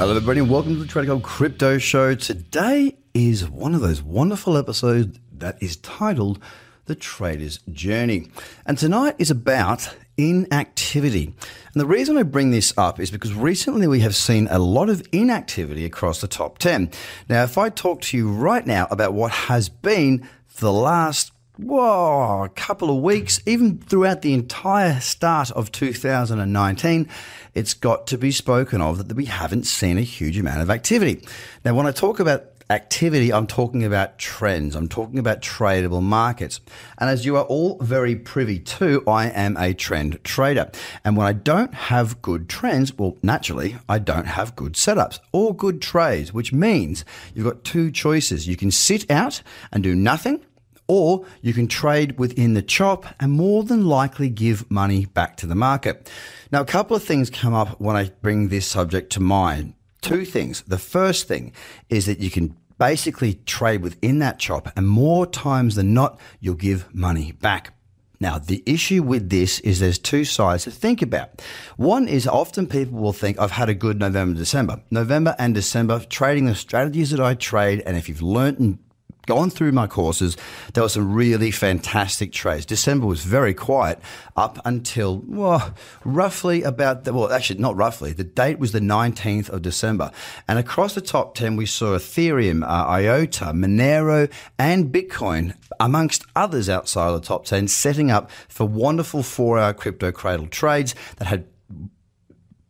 Hello everybody and welcome to the TradingGold Crypto Show. Today is one of those wonderful episodes that is titled The Trader's Journey. And tonight is about inactivity. And the reason I bring this up is because recently we have seen a lot of inactivity across the top 10. Now, if I talk to you right now about what has been the last a couple of weeks, even throughout the entire start of 2019, it's got to be spoken of that we haven't seen a huge amount of activity. Now, when I talk about activity, I'm talking about trends. I'm talking about tradable markets. And as you are all very privy to, I am a trend trader. And when I don't have good trends, well, naturally, I don't have good setups or good trades, which means you've got two choices. You can sit out and do nothing, or you can trade within the chop and more than likely give money back to the market. Now, a couple of things come up when I bring this subject to mind. Two things. The first thing is that you can basically trade within that chop and more times than not, you'll give money back. Now, the issue with this is there's two sides to think about. One is often people will think, I've had a good November, December. November and December, trading the strategies that I trade, and if you've learnt and gone through my courses, there were some really fantastic trades. December was very quiet up until the date was the 19th of December. And across the top 10, we saw Ethereum, IOTA, Monero, and Bitcoin, amongst others outside of the top 10, setting up for wonderful 4-hour crypto cradle trades that had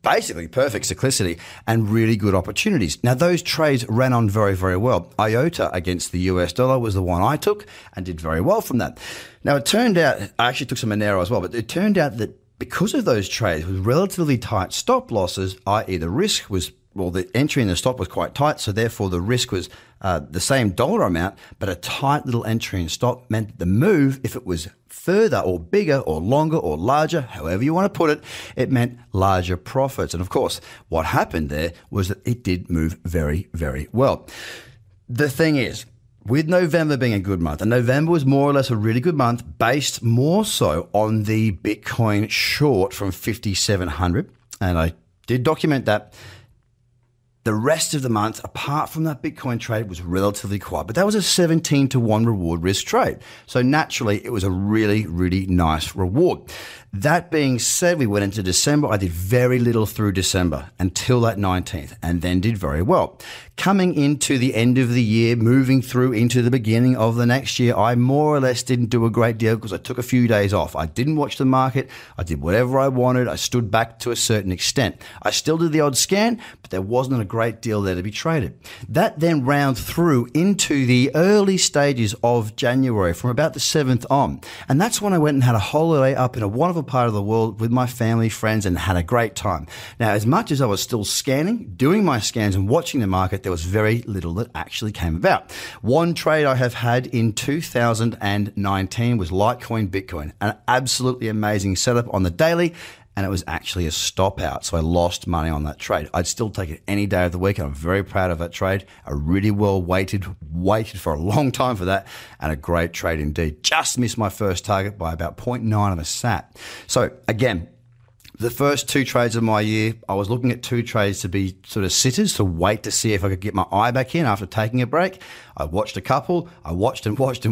basically perfect cyclicity and really good opportunities. Now, those trades ran on very, very well. IOTA against the US dollar was the one I took and did very well from that. Now, it turned out, I actually took some Monero as well, but it turned out that because of those trades with relatively tight stop losses, i.e. the risk was, well, the entry and the stop was quite tight, so therefore the risk was the same dollar amount, but a tight little entry and stop meant that the move, if it was further or bigger or longer or larger, however you want to put it, it meant larger profits. And of course, what happened there was that it did move very, very well. The thing is, with November being a good month, and November was more or less a really good month, based more so on the Bitcoin short from 5,700, and I did document that. The rest of the month, apart from that Bitcoin trade, was relatively quiet, but that was a 17-to-1 reward risk trade. So naturally, it was a really, really nice reward. That being said, we went into December. I did very little through December until that 19th and then did very well. Coming into the end of the year, moving through into the beginning of the next year, I more or less didn't do a great deal because I took a few days off. I didn't watch the market. I did whatever I wanted. I stood back to a certain extent. I still did the odd scan, but there wasn't a great deal there to be traded. That then round through into the early stages of January from about the 7th on. And that's when I went and had a holiday up in a wonderful part of the world with my family, friends, and had a great time. Now, as much as I was still scanning, doing my scans and watching the market, there was very little that actually came about. One trade I have had in 2019 was Litecoin, Bitcoin, an absolutely amazing setup on the daily. And it was actually a stop out. So I lost money on that trade. I'd still take it any day of the week. And I'm very proud of that trade. I really well waited for a long time for that. And a great trade indeed. Just missed my first target by about 0.9 of a sat. So again, the first two trades of my year, I was looking at two trades to be sort of sitters, to wait to see if I could get my eye back in after taking a break. I watched a couple. I watched. And within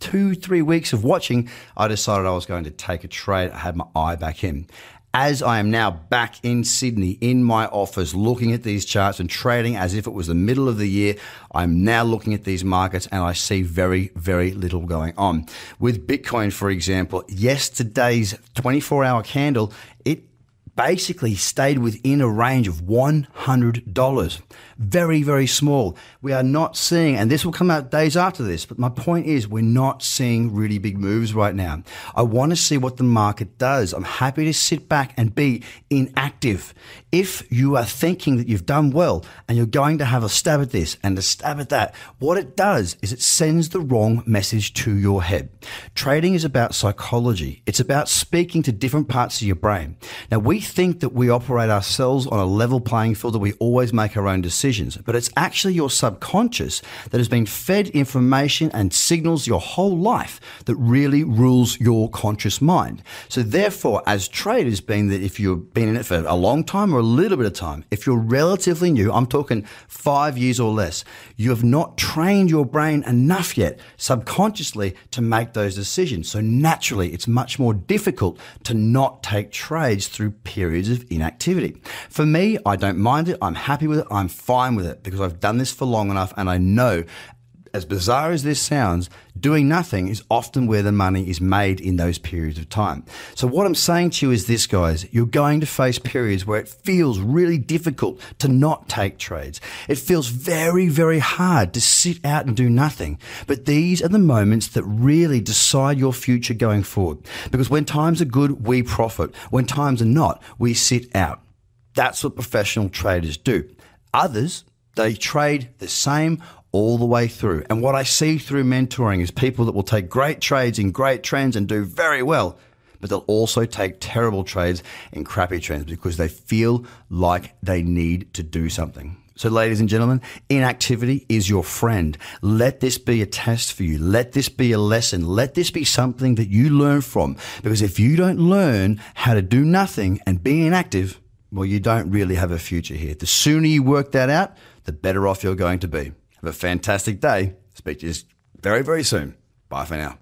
2-3 weeks of watching, I decided I was going to take a trade. I had my eye back in. As I am now back in Sydney in my office looking at these charts and trading as if it was the middle of the year, I'm now looking at these markets and I see very, very little going on. With Bitcoin, for example, yesterday's 24-hour candle, it basically stayed within a range of $100. Very, very small. We are not seeing, and this will come out days after this, but my point is we're not seeing really big moves right now. I want to see what the market does. I'm happy to sit back and be inactive. If you are thinking that you've done well and you're going to have a stab at this and a stab at that, what it does is it sends the wrong message to your head. Trading is about psychology. It's about speaking to different parts of your brain. Now, we we think that we operate ourselves on a level playing field, that we always make our own decisions, but it's actually your subconscious that has been fed information and signals your whole life that really rules your conscious mind. So therefore, as traders, being that if you've been in it for a long time or a little bit of time, if you're relatively new, I'm talking 5 years or less, you have not trained your brain enough yet subconsciously to make those decisions. So naturally, it's much more difficult to not take trades through periods of inactivity. For me, I don't mind it. I'm happy with it. I'm fine with it because I've done this for long enough and I know, as bizarre as this sounds, doing nothing is often where the money is made in those periods of time. So what I'm saying to you is this, guys, you're going to face periods where it feels really difficult to not take trades. It feels very, very hard to sit out and do nothing. But these are the moments that really decide your future going forward. Because when times are good, we profit. When times are not, we sit out. That's what professional traders do. Others, they trade the same all the way through. And what I see through mentoring is people that will take great trades in great trends and do very well, but they'll also take terrible trades in crappy trends because they feel like they need to do something. So ladies and gentlemen, inactivity is your friend. Let this be a test for you. Let this be a lesson. Let this be something that you learn from, because if you don't learn how to do nothing and be inactive, well, you don't really have a future here. The sooner you work that out, the better off you're going to be. Have a fantastic day. Speak to you very, very soon. Bye for now.